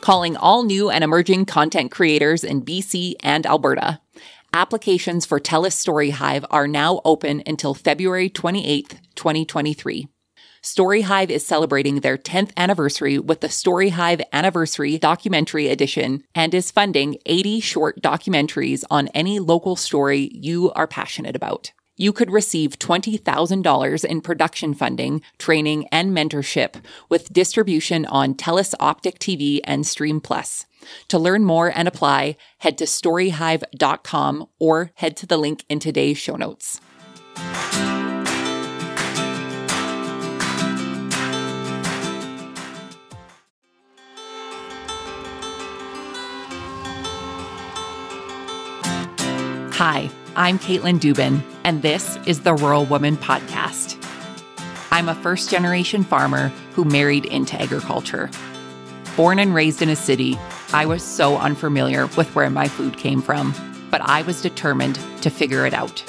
calling all new and emerging content creators in BC and Alberta. Applications for TELUS Story Hive are now open until February 28th, 2023. Story Hive is celebrating their 10th anniversary with the Story Hive Anniversary Documentary Edition and is funding 80 short documentaries on any local story you are passionate about. You could receive $20,000 in production funding, training, and mentorship with distribution on TELUS Optik TV and Stream Plus. To learn more and apply, head to storyhive.com or head to the link in today's show notes. Hi, I'm Caitlin Dubin, and this is the Rural Woman Podcast. I'm a first-generation farmer who married into agriculture. Born and raised in a city, I was so unfamiliar with where my food came from, but I was determined to figure it out.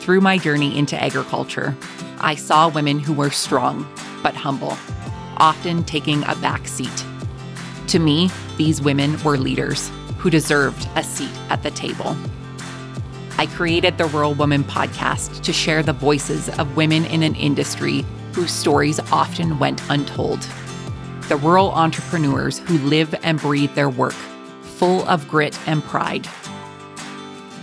Through my journey into agriculture, I saw women who were strong but humble, often taking a back seat. To me, these women were leaders who deserved a seat at the table. I created the Rural Woman Podcast to share the voices of women in an industry whose stories often went untold. The rural entrepreneurs who live and breathe their work, full of grit and pride.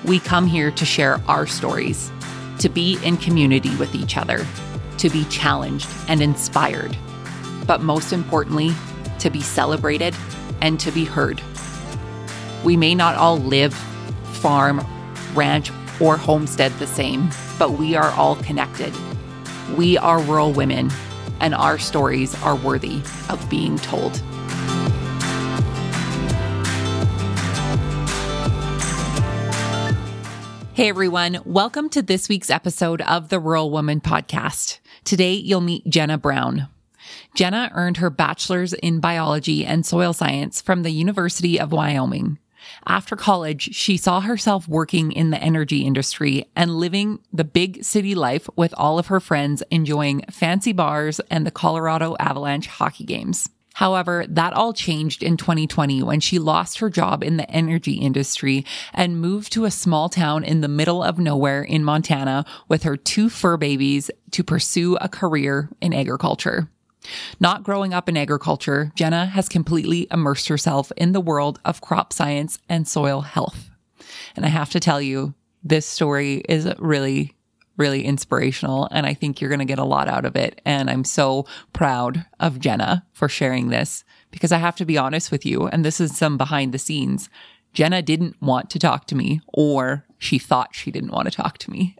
We come here to share our stories, to be in community with each other, to be challenged and inspired, but most importantly, to be celebrated and to be heard. We may not all live, farm, ranch, or homestead the same, but we are all connected. We are rural women, and our stories are worthy of being told. Hey everyone, welcome to this week's episode of the Rural Woman Podcast. Today you'll meet Jenna Brown. Jenna earned her bachelor's in biology and soil science from the University of Wyoming. After college, she saw herself working in the energy industry and living the big city life with all of her friends, enjoying fancy bars and the Colorado Avalanche hockey games. However, that all changed in 2020 when she lost her job in the energy industry and moved to a small town in the middle of nowhere in Montana with her two fur babies to pursue a career in agriculture. Not growing up in agriculture, Jenna has completely immersed herself in the world of crop science and soil health. And I have to tell you, this story is really, really inspirational, and I think you're going to get a lot out of it. And I'm so proud of Jenna for sharing this, because I have to be honest with you, and this is some behind the scenes. Jenna didn't want to talk to me, or she thought she didn't want to talk to me.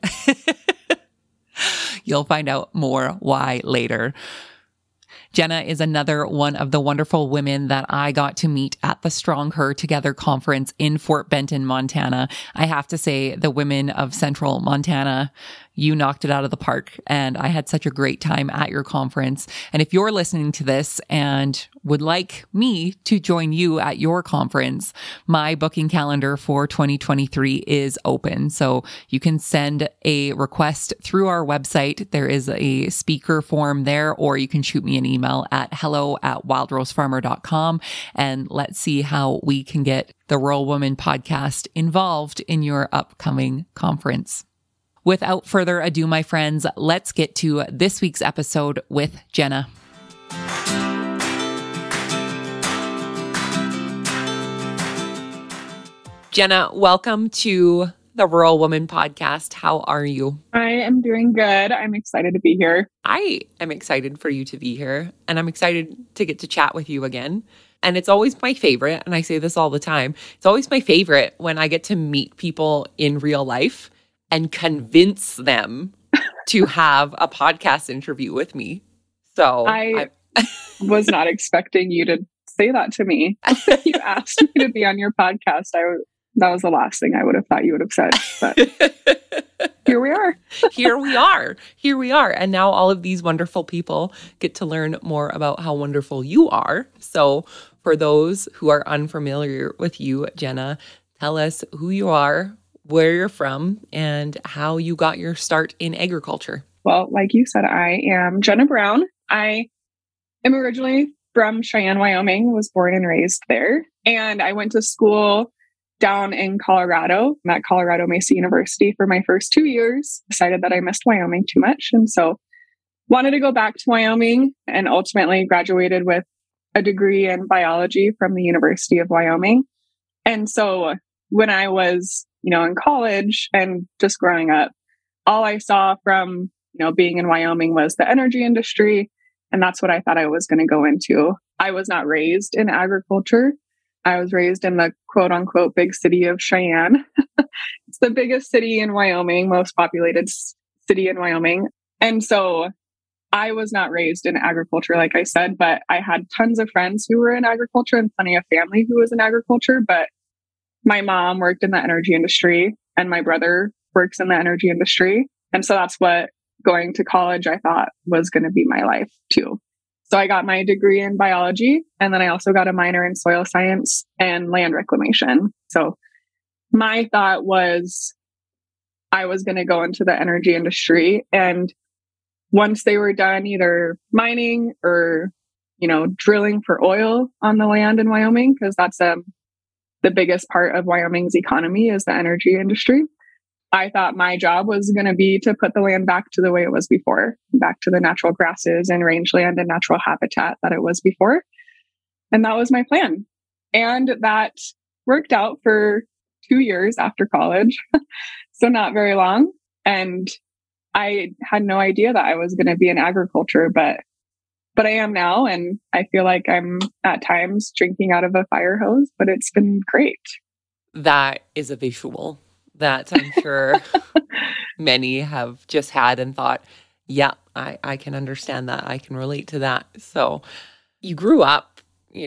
You'll find out more why later. Jenna is another one of the wonderful women that I got to meet at the Strong Her Together conference in Fort Benton, Montana. I have to say, the women of Central Montana, you knocked it out of the park, and I had such a great time at your conference. And if you're listening to this and would like me to join you at your conference, my booking calendar for 2023 is open. So you can send a request through our website. There is a speaker form there, or you can shoot me an email at hello@wildrosefarmer.com, and let's see how we can get the Rural Woman Podcast involved in your upcoming conference. Without further ado, my friends, let's get to this week's episode with Jenna. Jenna, welcome to the Rural Woman Podcast. How are you? I am doing good. I'm excited to be here. I am excited for you to be here, and I'm excited to get to chat with you again. And it's always my favorite, and I say this all the time, it's always my favorite when I get to meet people in real life and convince them to have a podcast interview with me. So I was not expecting you to say that to me. You asked me to be on your podcast. That was the last thing I would have thought you would have said. But here we are. Here we are. And now all of these wonderful people get to learn more about how wonderful you are. So for those who are unfamiliar with you, Jenna, tell us who you are, where you're from, and how you got your start in agriculture. Well, like you said, I am Jenna Brown. I am originally from Cheyenne, Wyoming, was born and raised there. And I went to school down in Colorado. I'm at Colorado Mesa University for my first 2 years. Decided that I missed Wyoming too much. And so wanted to go back to Wyoming, and ultimately graduated with a degree in biology from the University of Wyoming. And so when I was, in college and just growing up, all I saw from, being in Wyoming was the energy industry. And that's what I thought I was going to go into. I was not raised in agriculture. I was raised in the quote unquote big city of Cheyenne. It's the biggest city in Wyoming, most populated city in Wyoming. And so I was not raised in agriculture, like I said, but I had tons of friends who were in agriculture and plenty of family who was in agriculture. But my mom worked in the energy industry and my brother works in the energy industry. And so that's what going to college I thought was going to be my life too. So I got my degree in biology, and then I also got a minor in soil science and land reclamation. So my thought was I was going to go into the energy industry. And once they were done either mining or, drilling for oil on the land in Wyoming, because that's the biggest part of Wyoming's economy is the energy industry, I thought my job was going to be to put the land back to the way it was before, back to the natural grasses and rangeland and natural habitat that it was before. And that was my plan. And that worked out for 2 years after college, so not very long. And I had no idea that I was going to be in agriculture, but I am now. And I feel like I'm at times drinking out of a fire hose, but it's been great. That is a visual that I'm sure many have just had and thought, yeah, I can understand that. I can relate to that. So you grew up,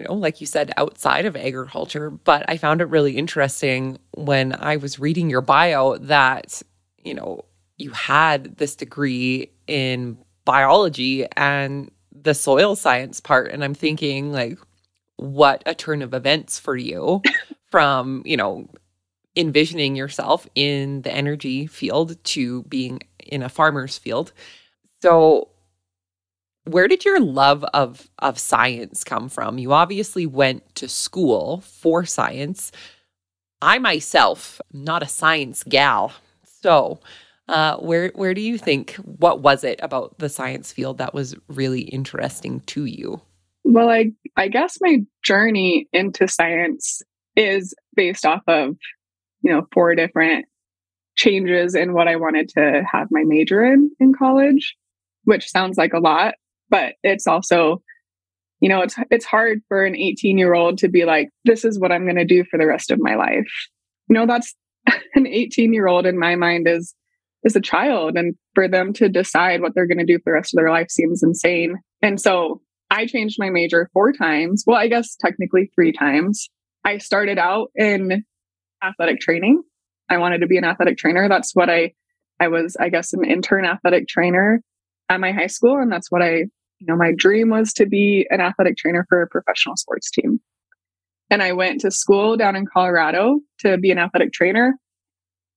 like you said, outside of agriculture, but I found it really interesting when I was reading your bio that, you had this degree in biology and the soil science part. And I'm thinking, what a turn of events for you from, envisioning yourself in the energy field to being in a farmer's field. So where did your love of science come from? You obviously went to school for science. I myself, not a science gal. So where do you think, what was it about the science field that was really interesting to you? Well, I guess my journey into science is based off of 4 different changes in what I wanted to have my major in college, which sounds like a lot, but it's also, it's hard for an 18-year-old to be like, this is what I'm going to do for the rest of my life. That's an 18-year-old in my mind is a child, and for them to decide what they're going to do for the rest of their life seems insane. And so I changed my major 4 times. Well, I guess technically 3 times. I started out in athletic training. I wanted to be an athletic trainer. That's what I was, I guess, an intern athletic trainer at my high school. And that's what my dream was to be an athletic trainer for a professional sports team. And I went to school down in Colorado to be an athletic trainer.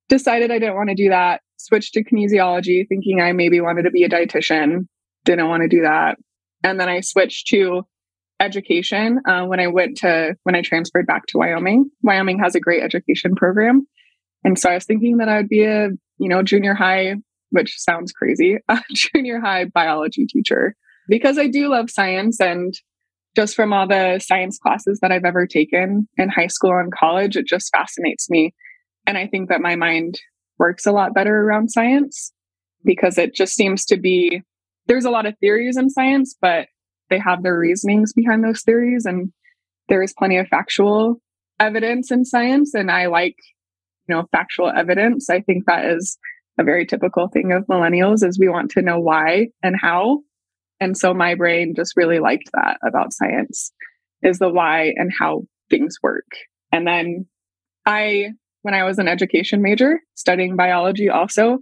Decided I didn't want to do that. Switched to kinesiology, thinking I maybe wanted to be a dietitian. Didn't want to do that. And then I switched to education when I transferred back to Wyoming. Wyoming has a great education program. And so I was thinking that I would be a, junior high, which sounds crazy, junior high biology teacher, because I do love science. And just from all the science classes that I've ever taken in high school and college, it just fascinates me. And I think that my mind works a lot better around science because it just seems to be, there's a lot of theories in science, but they have their reasonings behind those theories, and there is plenty of factual evidence in science. And I like, factual evidence. I think that is a very typical thing of millennials is we want to know why and how. And so my brain just really liked that about science is the why and how things work. And then when I was an education major studying biology also,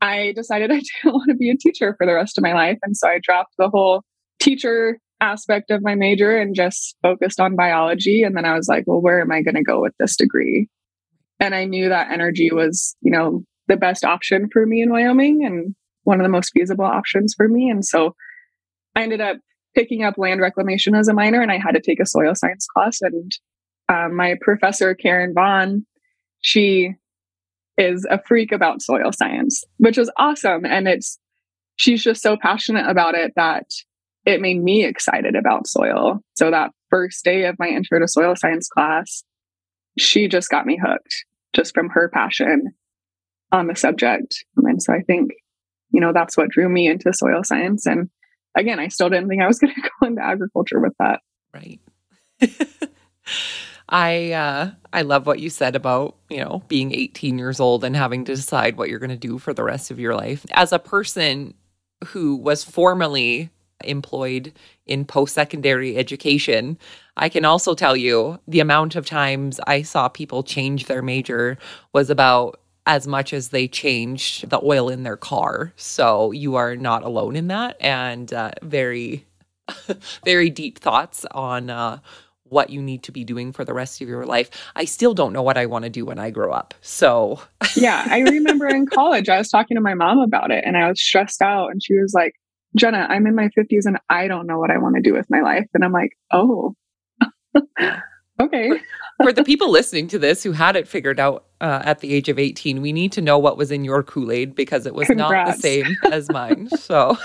I decided I didn't want to be a teacher for the rest of my life. And so I dropped the whole teacher aspect of my major and just focused on biology. And then I was like, well, where am I going to go with this degree? And I knew that energy was, the best option for me in Wyoming and one of the most feasible options for me. And so I ended up picking up land reclamation as a minor, and I had to take a soil science class. And my professor, Karen Vaughn, she is a freak about soil science, which is awesome. And she's just so passionate about it that it made me excited about soil. So that first day of my intro to soil science class, she just got me hooked just from her passion on the subject. And so I think, you know, that's what drew me into soil science. And again, I still didn't think I was going to go into agriculture with that. Right. I love what you said about, you know, being 18 years old and having to decide what you're going to do for the rest of your life. As a person who was formerly employed in post-secondary education, I can also tell you the amount of times I saw people change their major was about as much as they changed the oil in their car. So you are not alone in that, and very, very deep thoughts on what you need to be doing for the rest of your life. I still don't know what I want to do when I grow up. So yeah, I remember in college, I was talking to my mom about it and I was stressed out and she was like, Jenna, I'm in my 50s and I don't know what I want to do with my life. And I'm like, oh, okay. For the people listening to this who had it figured out at the age of 18, we need to know what was in your Kool-Aid because it was not the same as mine. So,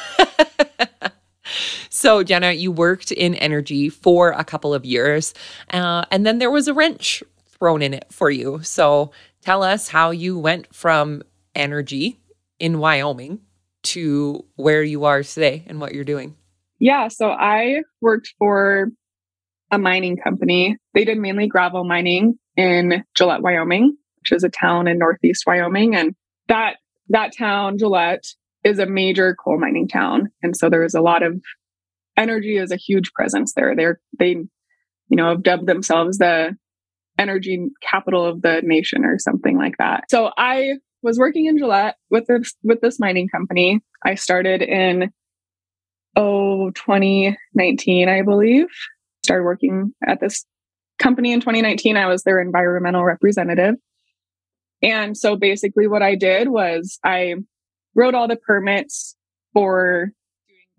so Jenna, you worked in energy for a couple of years and then there was a wrench thrown in it for you. So tell us how you went from energy in Wyoming to where you are today and what you're doing. Yeah. So I worked for a mining company. They did mainly gravel mining in Gillette, Wyoming, which is a town in Northeast Wyoming. And that town, Gillette, is a major coal mining town. And so there was a lot of energy is a huge presence there. They, you know, have dubbed themselves the energy capital of the nation or something like that. So I was working in Gillette with this mining company. I started in 2019, I believe. Started working at this company in 2019. I was their environmental representative. And so basically what I did was I wrote all the permits for doing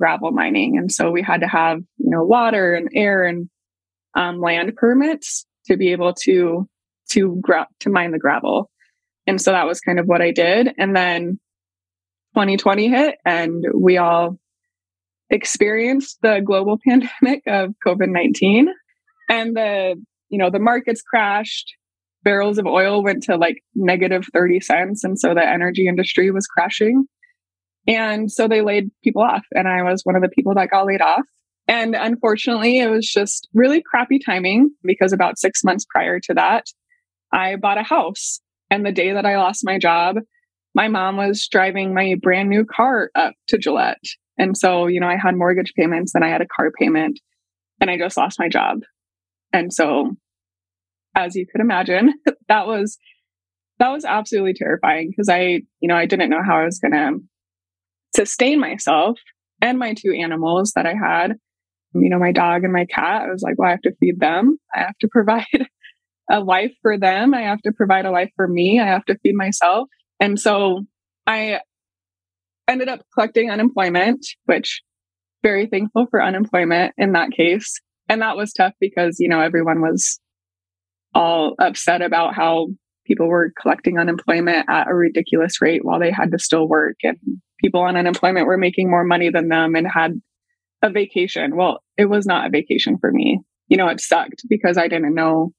gravel mining. And so we had to have, you know, water and air and land permits to be able to mine the gravel. And so that was kind of what I did. And then 2020 hit and we all experienced the global pandemic of COVID-19 and the markets crashed. Barrels of oil went to like negative 30 cents. And so the energy industry was crashing. And so they laid people off. And I was one of the people that got laid off. And unfortunately, it was just really crappy timing because about 6 months prior to that, I bought a house. And the day that I lost my job, my mom was driving my brand new car up to Gillette. And so, you know, I had mortgage payments and I had a car payment and I just lost my job. And so, as you could imagine, that was absolutely terrifying because I didn't know how I was going to sustain myself and my two animals that I had, you know, my dog and my cat. I was like, well, I have to feed them. I have to provide a life for them. I have to provide a life for me. I have to feed myself. And so I ended up collecting unemployment, which very thankful for unemployment in that case. And that was tough because, you know, everyone was all upset about how people were collecting unemployment at a ridiculous rate while they had to still work. And people on unemployment were making more money than them and had a vacation. Well, it was not a vacation for me. You know, it sucked because I didn't know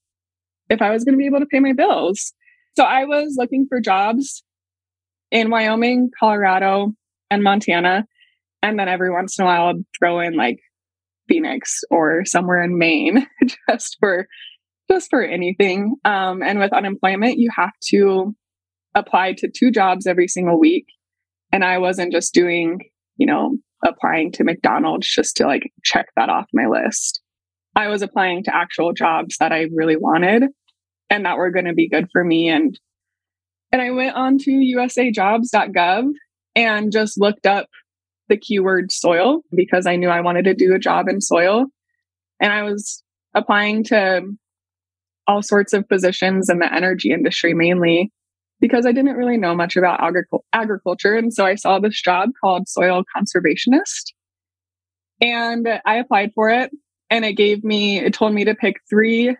if I was going to be able to pay my bills. So I was looking for jobs in Wyoming, Colorado, and Montana. And then every once in a while, I'd throw in like Phoenix or somewhere in Maine just for anything. And with unemployment, you have to apply to 2 jobs every single week. And I wasn't just doing, you know, applying to McDonald's just to like check that off my list. I was applying to actual jobs that I really wanted and that were going to be good for me. And I went on to USAJobs.gov and just looked up the keyword soil because I knew I wanted to do a job in soil. And I was applying to all sorts of positions in the energy industry, mainly because I didn't really know much about agriculture. And so I saw this job called soil conservationist. And I applied for it, and it told me to pick 3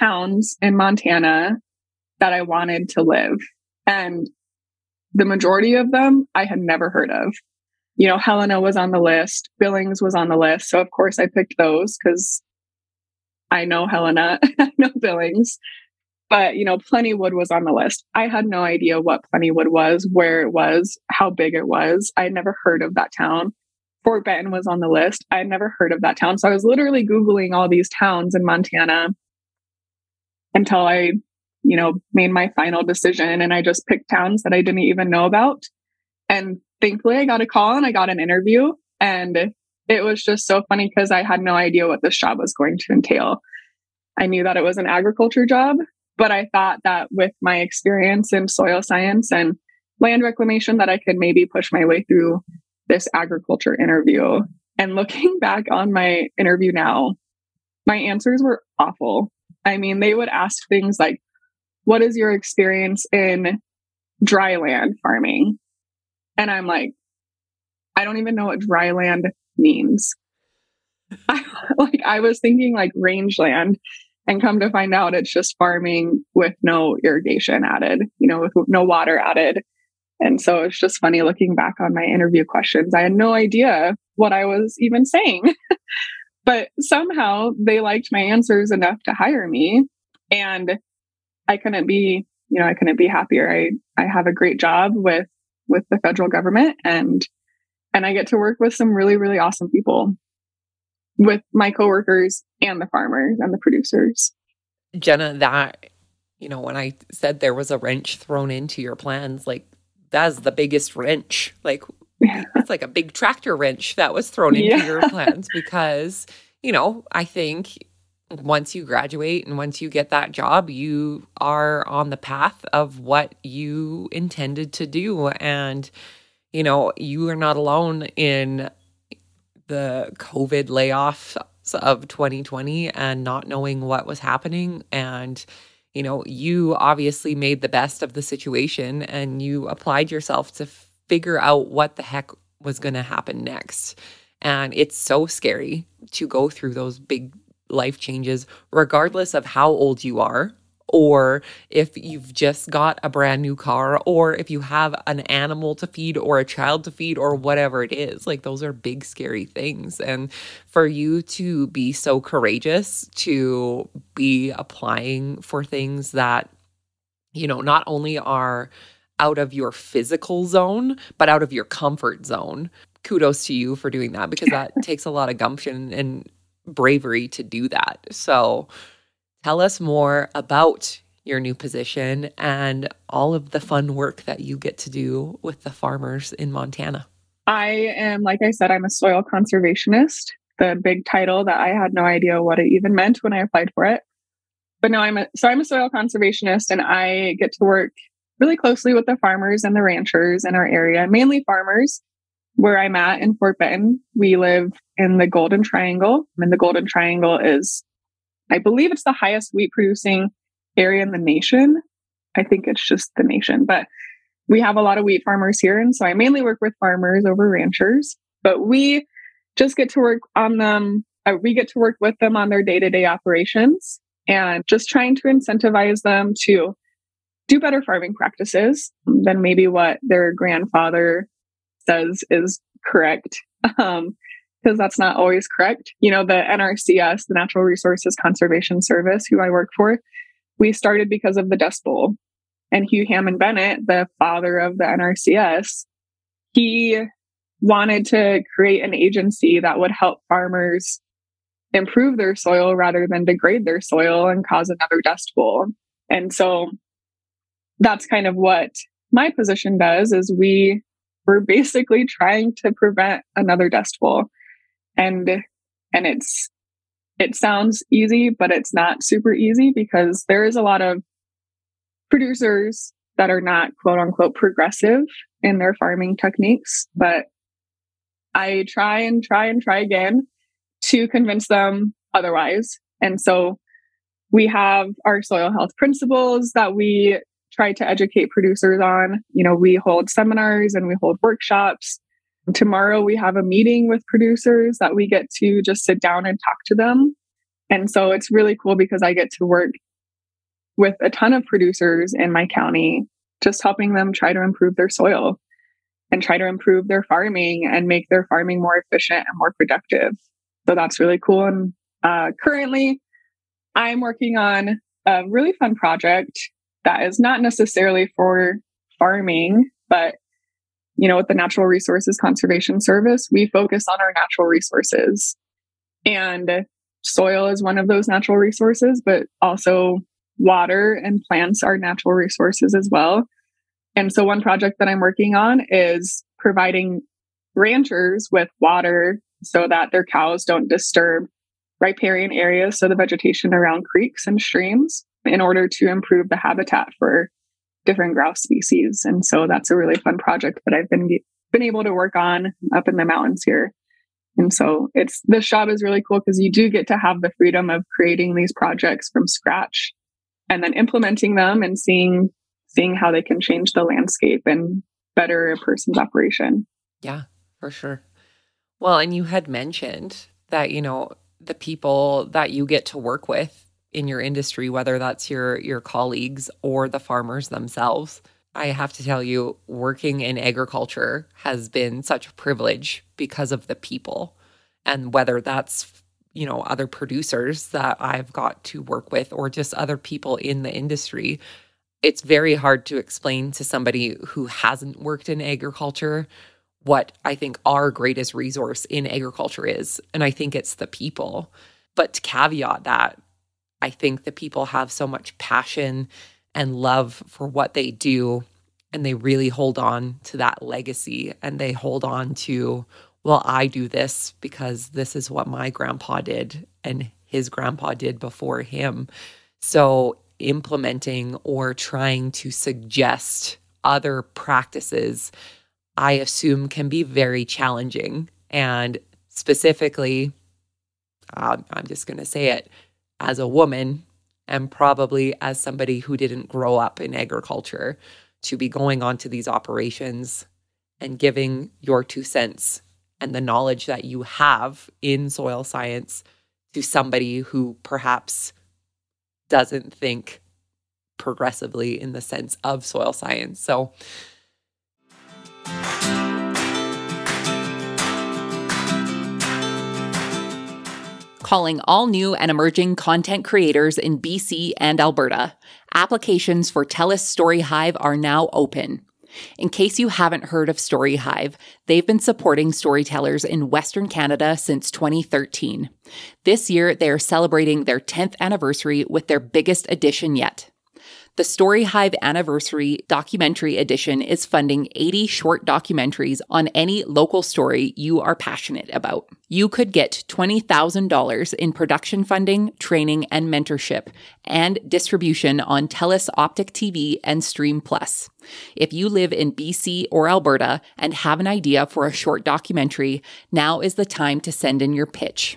towns in Montana that I wanted to live. And the majority of them I had never heard of. You know, Helena was on the list, Billings was on the list. So of course I picked those because I know Helena, I know Billings, but you know, Plentywood was on the list. I had no idea what Plentywood was, where it was, how big it was. I had never heard of that town. Fort Benton was on the list. I had never heard of that town. So I was literally Googling all these towns in Montana until I, you know, made my final decision, and I just picked towns that I didn't even know about. And thankfully I got a call and I got an interview, and it was just so funny because I had no idea what this job was going to entail. I knew that it was an agriculture job, but I thought that with my experience in soil science and land reclamation that I could maybe push my way through this agriculture interview. And looking back on my interview now, my answers were awful. I mean, they would ask things like, what is your experience in dry land farming? And I'm like, I don't even know what dry land means. I was thinking like rangeland, and come to find out it's just farming with no irrigation added, you know, with no water added. And so it's just funny looking back on my interview questions. I had no idea what I was even saying, but somehow they liked my answers enough to hire me, and I couldn't be happier. I have a great job with the federal government, and I get to work with some really, really awesome people, with my coworkers and the farmers and the producers. Jenna, that, you know, when I said there was a wrench thrown into your plans, like that's the biggest wrench. Like it's like a big tractor wrench that was thrown into your plans because, you know, I think once you graduate and once you get that job, you are on the path of what you intended to do. And, you know, you are not alone in the COVID layoffs of 2020 and not knowing what was happening. And, you know, you obviously made the best of the situation, and you applied yourself to figure out what the heck was going to happen next. And it's so scary to go through those big life changes, regardless of how old you are, or if you've just got a brand new car, or if you have an animal to feed or a child to feed or whatever it is. Like those are big, scary things. And for you to be so courageous to be applying for things that, you know, not only are out of your physical zone, but out of your comfort zone. Kudos to you for doing that, because that takes a lot of gumption and bravery to do that. So tell us more about your new position and all of the fun work that you get to do with the farmers in Montana. I am, like I said, I'm a soil conservationist, the big title that I had no idea what it even meant when I applied for it. But no, I'm a soil conservationist, and I get to work really closely with the farmers and the ranchers in our area, mainly farmers. Where I'm at in Fort Benton, we live in the Golden Triangle. And the Golden Triangle is, I believe it's the highest wheat producing area in the nation. I think it's just the nation, but we have a lot of wheat farmers here. And so I mainly work with farmers over ranchers, but we just get to work on them. We get to work with them on their day-to-day operations and just trying to incentivize them to do better farming practices than maybe what their grandfather says is correct, because that's not always correct. You know, the NRCS, the Natural Resources Conservation Service, who I work for, we started because of the Dust Bowl. And Hugh Hammond Bennett, the father of the NRCS, he wanted to create an agency that would help farmers improve their soil rather than degrade their soil and cause another Dust Bowl. And so that's kind of what my position does, is we're basically trying to prevent another Dust Bowl. And it sounds easy, but it's not super easy, because there is a lot of producers that are not quote unquote progressive in their farming techniques. But I try again to convince them otherwise. And so we have our soil health principles that we try to educate producers on. You know, we hold seminars and we hold workshops. Tomorrow we have a meeting with producers that we get to just sit down and talk to them. And so it's really cool because I get to work with a ton of producers in my county, just helping them try to improve their soil and try to improve their farming and make their farming more efficient and more productive. So that's really cool. And currently I'm working on a really fun project that is not necessarily for farming, but you know, with the Natural Resources Conservation Service, we focus on our natural resources. And soil is one of those natural resources, but also water and plants are natural resources as well. And so one project that I'm working on is providing ranchers with water so that their cows don't disturb riparian areas, so the vegetation around creeks and streams, in order to improve the habitat for different grouse species. And so that's a really fun project that I've been able to work on up in the mountains here. And so it's, this job is really cool because you do get to have the freedom of creating these projects from scratch and then implementing them and seeing how they can change the landscape and better a person's operation. Yeah, for sure. Well, and you had mentioned that, you know, the people that you get to work with in your industry, whether that's your colleagues or the farmers themselves. I have to tell you, working in agriculture has been such a privilege because of the people. And whether that's, you know, other producers that I've got to work with or just other people in the industry, it's very hard to explain to somebody who hasn't worked in agriculture what I think our greatest resource in agriculture is. And I think it's the people. But to caveat that, I think the people have so much passion and love for what they do, and they really hold on to that legacy, and they hold on to, well, I do this because this is what my grandpa did and his grandpa did before him. So implementing or trying to suggest other practices, I assume, can be very challenging. And specifically, I'm just going to say it, as a woman, and probably as somebody who didn't grow up in agriculture, to be going on to these operations and giving your 2 cents and the knowledge that you have in soil science to somebody who perhaps doesn't think progressively in the sense of soil science. So calling all new and emerging content creators in BC and Alberta. Applications for TELUS Story Hive are now open. In case you haven't heard of Story Hive, they've been supporting storytellers in Western Canada since 2013. This year, they are celebrating their 10th anniversary with their biggest edition yet. The Story Hive Anniversary Documentary Edition is funding 80 short documentaries on any local story you are passionate about. You could get $20,000 in production funding, training and mentorship, and distribution on TELUS Optik TV and Stream Plus. If you live in BC or Alberta and have an idea for a short documentary, now is the time to send in your pitch.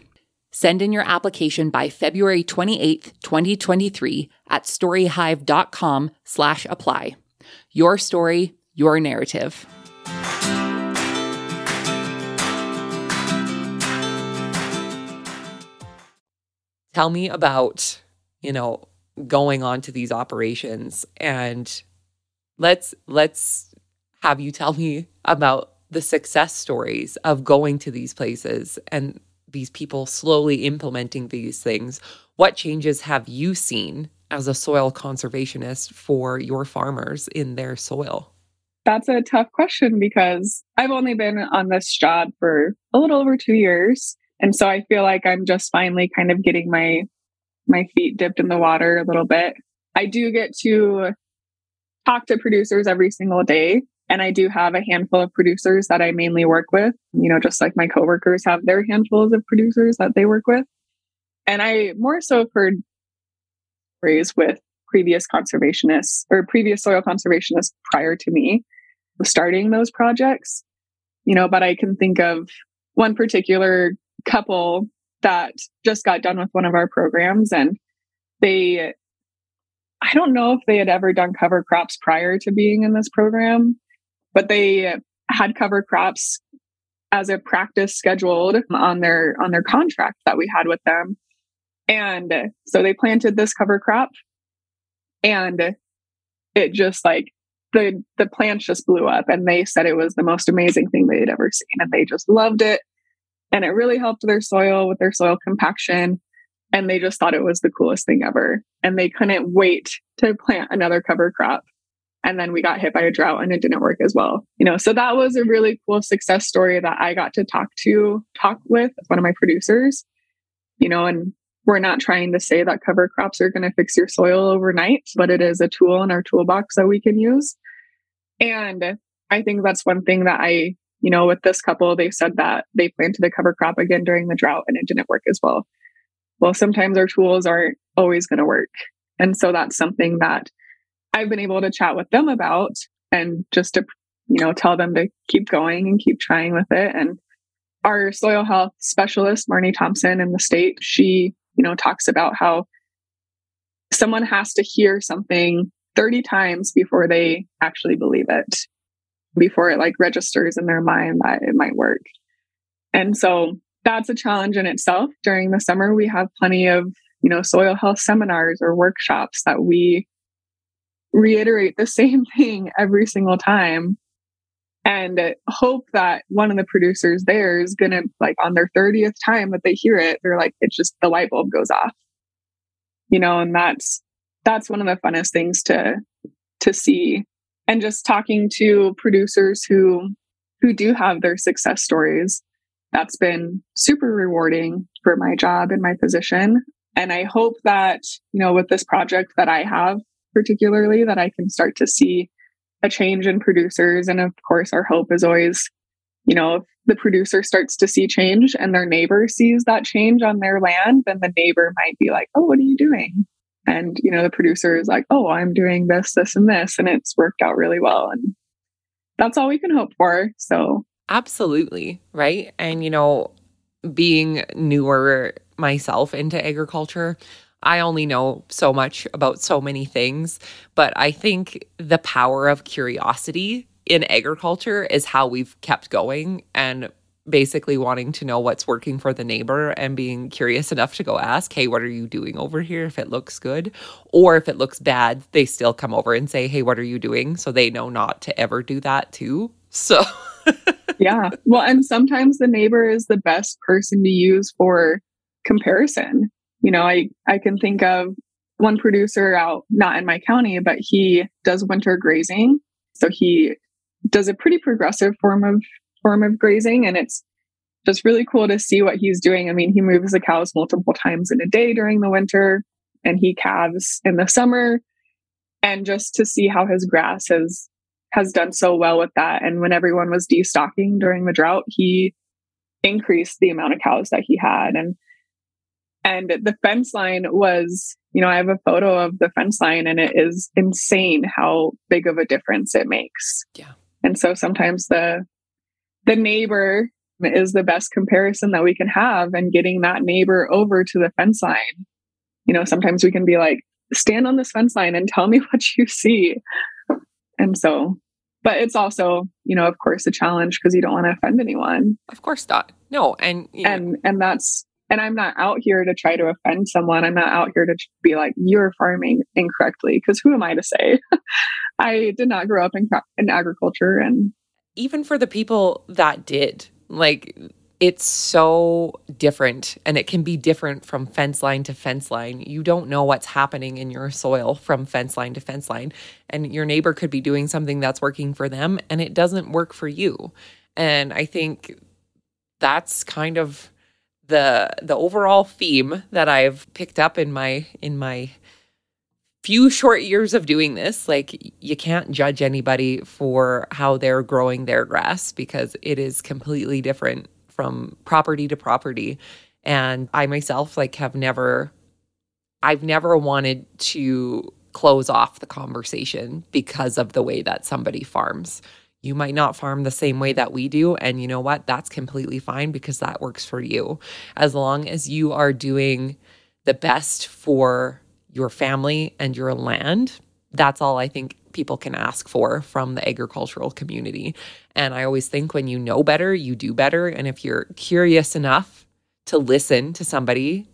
Send in your application by February 28th, 2023 at storyhive.com/apply. Your story, your narrative. Tell me about, you know, going on to these operations, and let's have you tell me about the success stories of going to these places and these people slowly implementing these things. What changes have you seen as a soil conservationist for your farmers in their soil? That's a tough question because I've only been on this job for a little over 2 years. And so I feel like I'm just finally kind of getting my feet dipped in the water a little bit. I do get to talk to producers every single day. And I do have a handful of producers that I mainly work with, you know, just like my coworkers have their handfuls of producers that they work with. And I more so have heard stories with previous conservationists or previous soil conservationists prior to me starting those projects, you know, but I can think of one particular couple that just got done with one of our programs, and they, I don't know if they had ever done cover crops prior to being in this program, but they had cover crops as a practice scheduled on their contract that we had with them. And so they planted this cover crop, and it just like the plants just blew up, and they said it was the most amazing thing they had ever seen, and they just loved it. And it really helped their soil with their soil compaction. And they just thought it was the coolest thing ever. And they couldn't wait to plant another cover crop. And then we got hit by a drought and it didn't work as well. You know, so that was a really cool success story that I got to talk with one of my producers, you know, and we're not trying to say that cover crops are going to fix your soil overnight, but it is a tool in our toolbox that we can use. And I think that's one thing that I, you know, with this couple, they said that they planted a cover crop again during the drought and it didn't work as well. Well, sometimes our tools aren't always going to work. And so that's something that I've been able to chat with them about, and just to, you know, tell them to keep going and keep trying with it. And our soil health specialist, Marnie Thompson in the state, she, you know, talks about how someone has to hear something 30 times before they actually believe it, before it like registers in their mind that it might work. And so that's a challenge in itself. During the summer, we have plenty of, you know, soil health seminars or workshops that we reiterate the same thing every single time and hope that one of the producers there is going to, like, on their 30th time that they hear it, they're like, it's just the light bulb goes off, you know. And that's one of the funnest things to see. And just talking to producers who do have their success stories, that's been super rewarding for my job and my position. And I hope that, you know, with this project that I have particularly, that I can start to see a change in producers. And of course, our hope is always, you know, if the producer starts to see change and their neighbor sees that change on their land, then the neighbor might be like, oh, what are you doing? And, you know, the producer is like, oh, I'm doing this, this, and this, and it's worked out really well. And that's all we can hope for. So absolutely. Right. And, you know, being newer myself into agriculture, I only know so much about so many things, but I think the power of curiosity in agriculture is how we've kept going, and basically wanting to know what's working for the neighbor and being curious enough to go ask, hey, what are you doing over here? If it looks good, or if it looks bad, they still come over and say, hey, what are you doing? So they know not to ever do that too. So yeah. Well, and sometimes the neighbor is the best person to use for comparison. You know, I can think of one producer out, not in my county, but he does winter grazing. So he does a pretty progressive form of grazing. And it's just really cool to see what he's doing. I mean, he moves the cows multiple times in a day during the winter, and he calves in the summer. And just to see how his grass has done so well with that. And when everyone was destocking during the drought, he increased the amount of cows that he had. And the fence line was, you know, I have a photo of the fence line, and it is insane how big of a difference it makes. Yeah. And so sometimes the neighbor is the best comparison that we can have, and getting that neighbor over to the fence line. You know, sometimes we can be like, stand on this fence line and tell me what you see. And so, but it's also, you know, of course, a challenge because you don't want to offend anyone. Of course not. No. And, you know, and that's, and I'm not out here to try to offend someone. I'm not out here to be like, you're farming incorrectly, because who am I to say? I did not grow up in agriculture. And even for the people that did, like, it's so different, and it can be different from fence line to fence line. You don't know what's happening in your soil from fence line to fence line, and your neighbor could be doing something that's working for them and it doesn't work for you. And I think that's kind of the overall theme that I've picked up in my few short years of doing this. Like, you can't judge anybody for how they're growing their grass, because it is completely different from property to property. And I myself, like, I've never wanted to close off the conversation because of the way that somebody farms. You might not farm the same way that we do. And you know what? That's completely fine, because that works for you. As long as you are doing the best for your family and your land, that's all I think people can ask for from the agricultural community. And I always think when you know better, you do better. And if you're curious enough to listen to somebody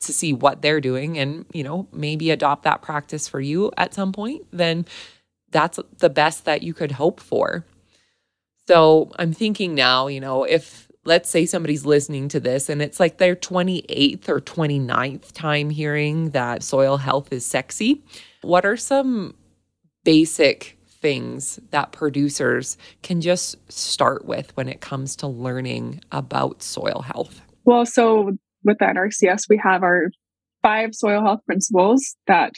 to see what they're doing and, you know, maybe adopt that practice for you at some point, then that's the best that you could hope for. So I'm thinking now, you know, if let's say somebody's listening to this and it's like their 28th or 29th time hearing that soil health is sexy, what are some basic things that producers can just start with when it comes to learning about soil health? Well, so with that RCS, we have our 5 soil health principles that,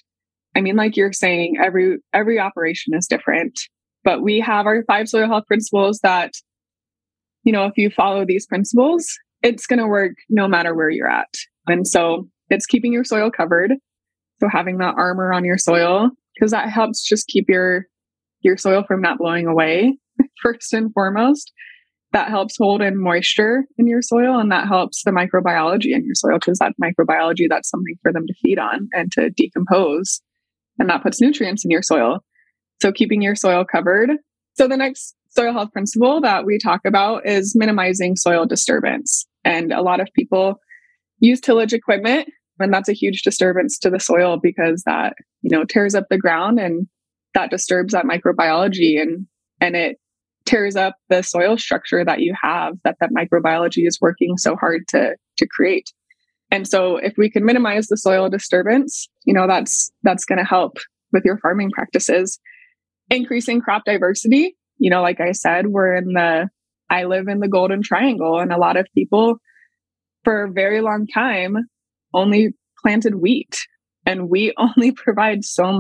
I mean, like you're saying, every operation is different, but we have our 5 soil health principles that, you know, if you follow these principles, it's going to work no matter where you're at. And so it's keeping your soil covered. So having that armor on your soil, because that helps just keep your soil from not blowing away first and foremost. That helps hold in moisture in your soil, and that helps the microbiology in your soil, because that microbiology, that's something for them to feed on and to decompose, and that puts nutrients in your soil. So keeping your soil covered. So the next soil health principle that we talk about is minimizing soil disturbance. And a lot of people use tillage equipment, and that's a huge disturbance to the soil because that, you know, tears up the ground and that disturbs that microbiology, and it tears up the soil structure that you have, that microbiology is working so hard to create. And so if we can minimize the soil disturbance, you know, that's going to help with your farming practices. Increasing crop diversity. You know, like I said, I live in the Golden Triangle, and a lot of people for a very long time only planted wheat, and wheat only provides so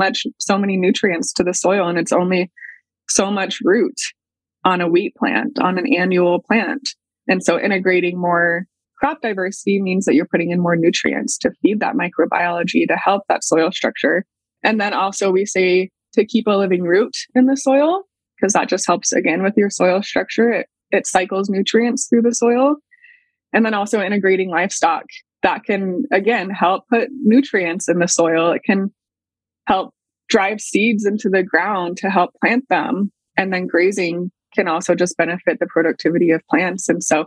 many nutrients to the soil, and it's only so much root on a wheat plant, on an annual plant. And so integrating more crop diversity means that you're putting in more nutrients to feed that microbiology, to help that soil structure. And then also we say to keep a living root in the soil, because that just helps again with your soil structure. It cycles nutrients through the soil. And then also integrating livestock that can again help put nutrients in the soil. It can help drive seeds into the ground to help plant them. And then grazing can also just benefit the productivity of plants. And so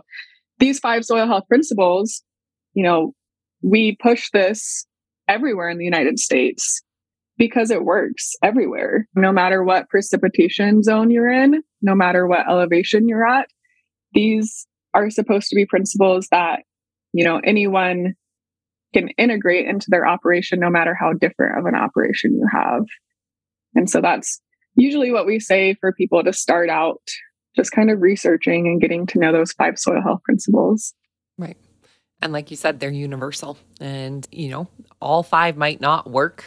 these 5 soil health principles, you know, we push this everywhere in the United States because it works everywhere. No matter what precipitation zone you're in, no matter what elevation you're at, these are supposed to be principles that, you know, anyone can integrate into their operation, no matter how different of an operation you have. And so that's usually what we say for people to start out, just kind of researching and getting to know those 5 soil health principles. Right. And like you said, they're universal. And, you know, all 5 might not work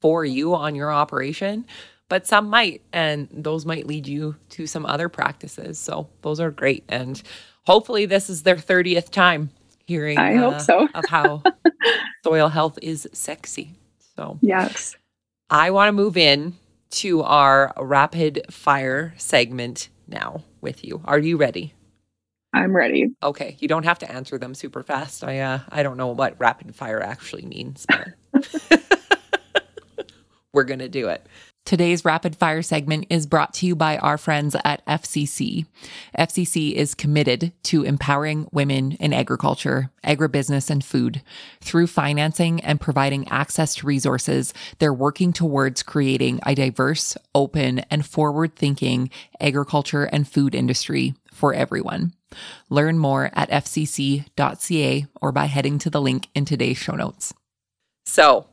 for you on your operation, but some might, and those might lead you to some other practices. So those are great. And hopefully this is their 30th time hearing hope so. Of how soil health is sexy. So yes, I want to move in to our rapid fire segment now with you. Are you ready? I'm ready. Okay. You don't have to answer them super fast. I don't know what rapid fire actually means, but we're going to do it. Today's rapid fire segment is brought to you by our friends at FCC. FCC is committed to empowering women in agriculture, agribusiness, and food. Through financing and providing access to resources, they're working towards creating a diverse, open, and forward-thinking agriculture and food industry for everyone. Learn more at fcc.ca or by heading to the link in today's show notes. So,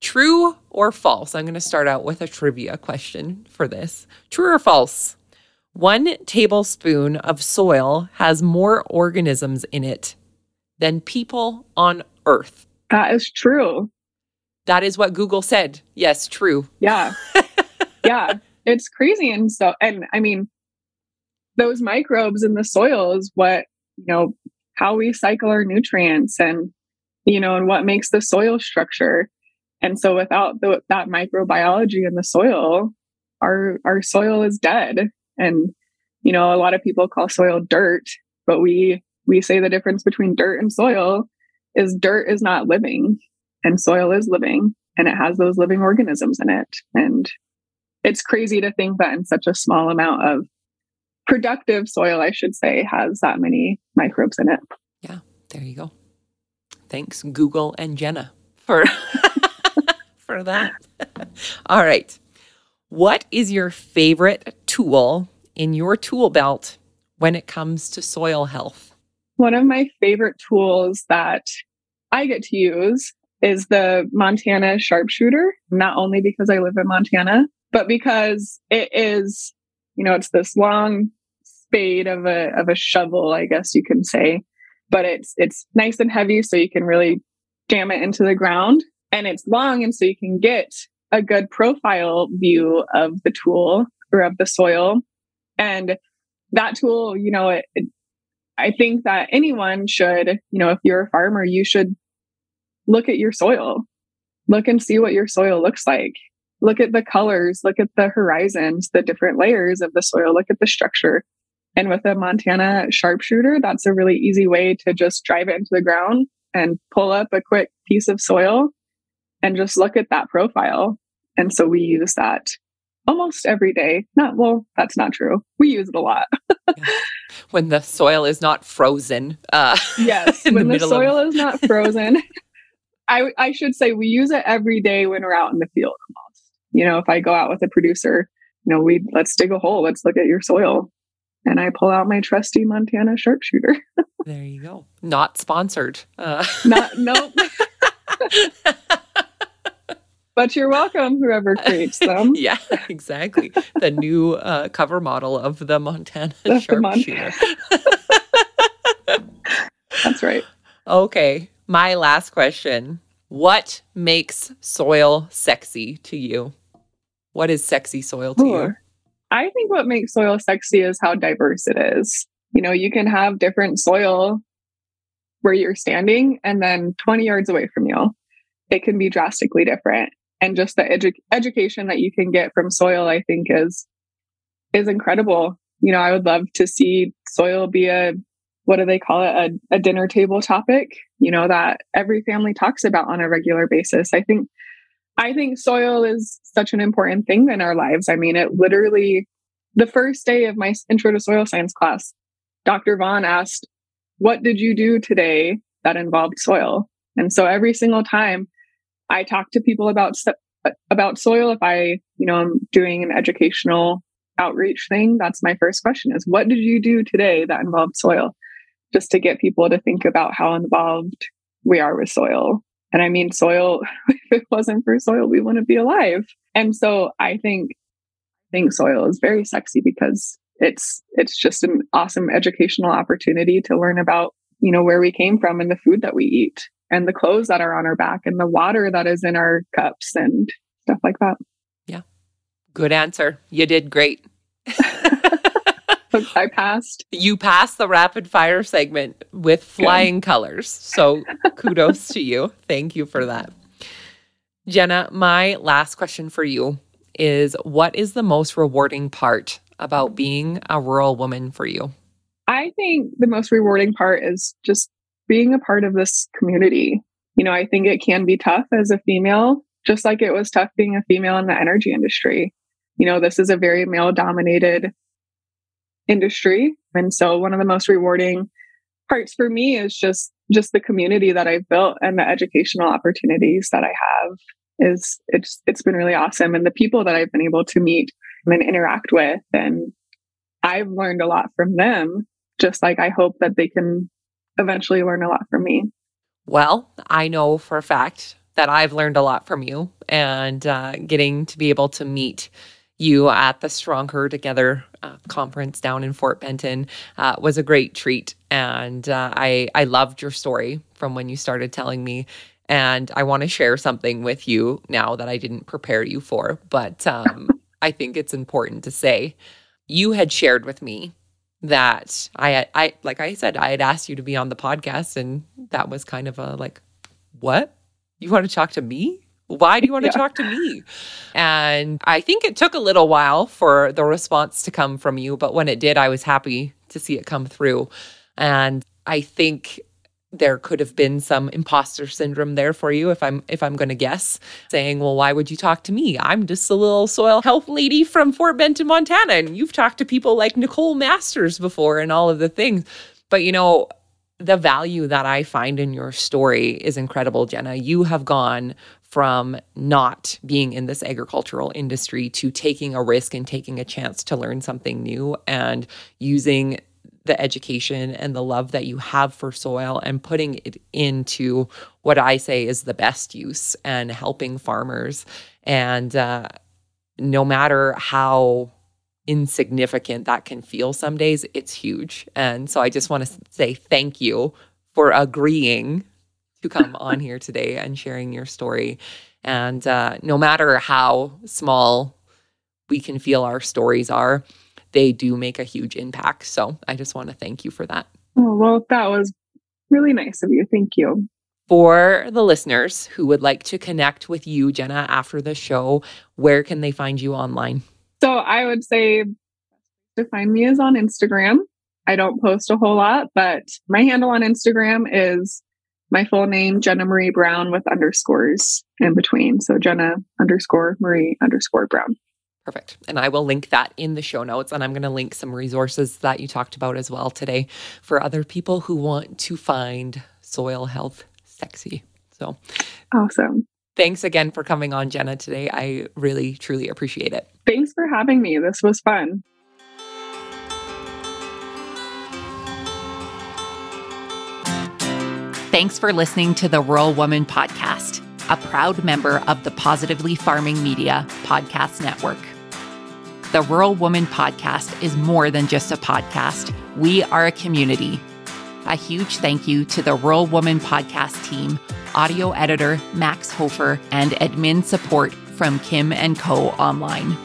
true or false? I'm going to start out with a trivia question for this. True or false? 1 tablespoon of soil has more organisms in it than people on Earth. That is true. That is what Google said. Yes, true. Yeah. Yeah. It's crazy. And so, and I mean, those microbes in the soil is what, you know, how we cycle our nutrients and, you know, and what makes the soil structure. And so without that microbiology in the soil, our soil is dead. And, you know, a lot of people call soil dirt, but we say the difference between dirt and soil is dirt is not living and soil is living, and it has those living organisms in it. And it's crazy to think that in such a small amount of productive soil, I should say, has that many microbes in it. Yeah, there you go. Thanks, Google and Jenna, for for that. All right. What is your favorite tool in your tool belt when it comes to soil health? One of my favorite tools that I get to use is the Montana Sharpshooter, not only because I live in Montana, but because it is, you know, it's this long spade of a shovel, I guess you can say, but it's nice and heavy, so you can really jam it into the ground, and it's long, and so you can get a good profile view of the tool or of the soil. And that tool, you know, I think that anyone should, you know, if you're a farmer, you should look at your soil, look and see what your soil looks like. Look at the colors, look at the horizons, the different layers of the soil, look at the structure. And with a Montana Sharpshooter, that's a really easy way to just drive it into the ground and pull up a quick piece of soil and just look at that profile. And so we use that almost every day. That's not true. We use it a lot. When the soil is not frozen. Yes, when the soil is not frozen. I should say we use it every day when we're out in the field almost. You know, if I go out with a producer, you know, let's dig a hole. Let's look at your soil. And I pull out my trusty Montana Sharpshooter. There you go. Not sponsored. Nope. But you're welcome, whoever creates them. Yeah, exactly. The new cover model of the Montana Sharpshooter. That's right. Okay. My last question. What makes soil sexy to you? What is sexy soil to you? I think what makes soil sexy is how diverse it is. You know, you can have different soil where you're standing, and then 20 yards away from you, it can be drastically different. And just the education that you can get from soil, I think is incredible. You know, I would love to see soil be a dinner table topic, you know, that every family talks about on a regular basis. I think soil is such an important thing in our lives. I mean, it literally, the first day of my intro to soil science class, Dr. Vaughn asked, what did you do today that involved soil? And so every single time I talk to people about soil, if I, you know, I'm doing an educational outreach thing, that's my first question is, what did you do today that involved soil? Just to get people to think about how involved we are with soil. And I mean, soil, if it wasn't for soil, we wouldn't be alive. And so I think soil is very sexy because it's just an awesome educational opportunity to learn about, you know, where we came from and the food that we eat and the clothes that are on our back and the water that is in our cups and stuff like that. Yeah. Good answer. You did great. I passed. You passed the rapid fire segment with flying colors. So kudos to you. Thank you for that. Jenna, my last question for you is, what is the most rewarding part about being a rural woman for you? I think the most rewarding part is just being a part of this community. You know, I think it can be tough as a female, just like it was tough being a female in the energy industry. You know, this is a very male-dominated industry. And so one of the most rewarding parts for me is just the community that I've built and the educational opportunities that I have it's been really awesome. And the people that I've been able to meet and interact with, and I've learned a lot from them, just like I hope that they can eventually learn a lot from me. Well, I know for a fact that I've learned a lot from you, and getting to be able to meet you at the Stronger Together conference down in Fort Benton was a great treat. And I loved your story from when you started telling me. And I want to share something with you now that I didn't prepare you for, but I think it's important to say. You had shared with me that I like I said, I had asked you to be on the podcast, and that was kind of a like, what? You want to talk to me? Why do you want to talk to me? And I think it took a little while for the response to come from you, but when it did, I was happy to see it come through. And I think there could have been some imposter syndrome there for you, if I'm going to guess, saying, well, why would you talk to me? I'm just a little soil health lady from Fort Benton, Montana, and you've talked to people like Nicole Masters before and all of the things. But, you know, the value that I find in your story is incredible, Jenna. You have gone from not being in this agricultural industry to taking a risk and taking a chance to learn something new and using the education and the love that you have for soil and putting it into what I say is the best use and helping farmers. And no matter how insignificant that can feel some days, it's huge. And so I just want to say thank you for agreeing to come on here today and sharing your story. And no matter how small we can feel our stories are, they do make a huge impact. So I just want to thank you for that. Oh, well, that was really nice of you. Thank you. For the listeners who would like to connect with you, Jenna, after the show, where can they find you online? So I would say to find me is on Instagram. I don't post a whole lot, but my handle on Instagram is my full name, Jenna Marie Brown, with underscores in between. So Jenna_Marie_Brown. Perfect. And I will link that in the show notes, and I'm going to link some resources that you talked about as well today for other people who want to find soil health sexy. So awesome. Thanks again for coming on, Jenna, today. I really, truly appreciate it. Thanks for having me. This was fun. Thanks for listening to the Rural Woman Podcast, a proud member of the Positively Farming Media Podcast Network. The Rural Woman Podcast is more than just a podcast. We are a community. A huge thank you to the Rural Woman Podcast team, audio editor Max Hofer, and admin support from Kim & Co. Online.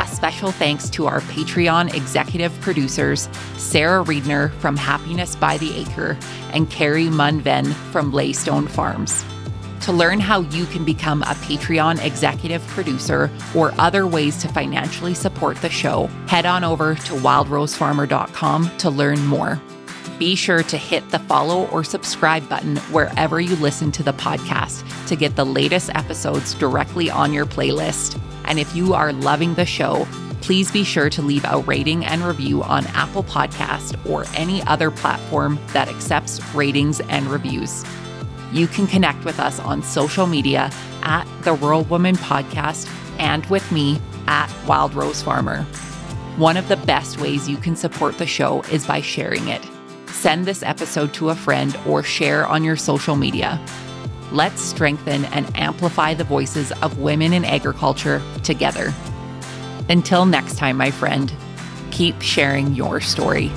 A special thanks to our Patreon executive producers, Sarah Reedner from Happiness by the Acre and Carrie Munven from Laystone Farms. To learn how you can become a Patreon executive producer or other ways to financially support the show, head on over to wildrosefarmer.com to learn more. Be sure to hit the follow or subscribe button wherever you listen to the podcast to get the latest episodes directly on your playlist. And if you are loving the show, please be sure to leave a rating and review on Apple Podcasts or any other platform that accepts ratings and reviews. You can connect with us on social media at The Rural Woman Podcast and with me at Wild Rose Farmer. One of the best ways you can support the show is by sharing it. Send this episode to a friend or share on your social media. Let's strengthen and amplify the voices of women in agriculture together. Until next time, my friend, keep sharing your story.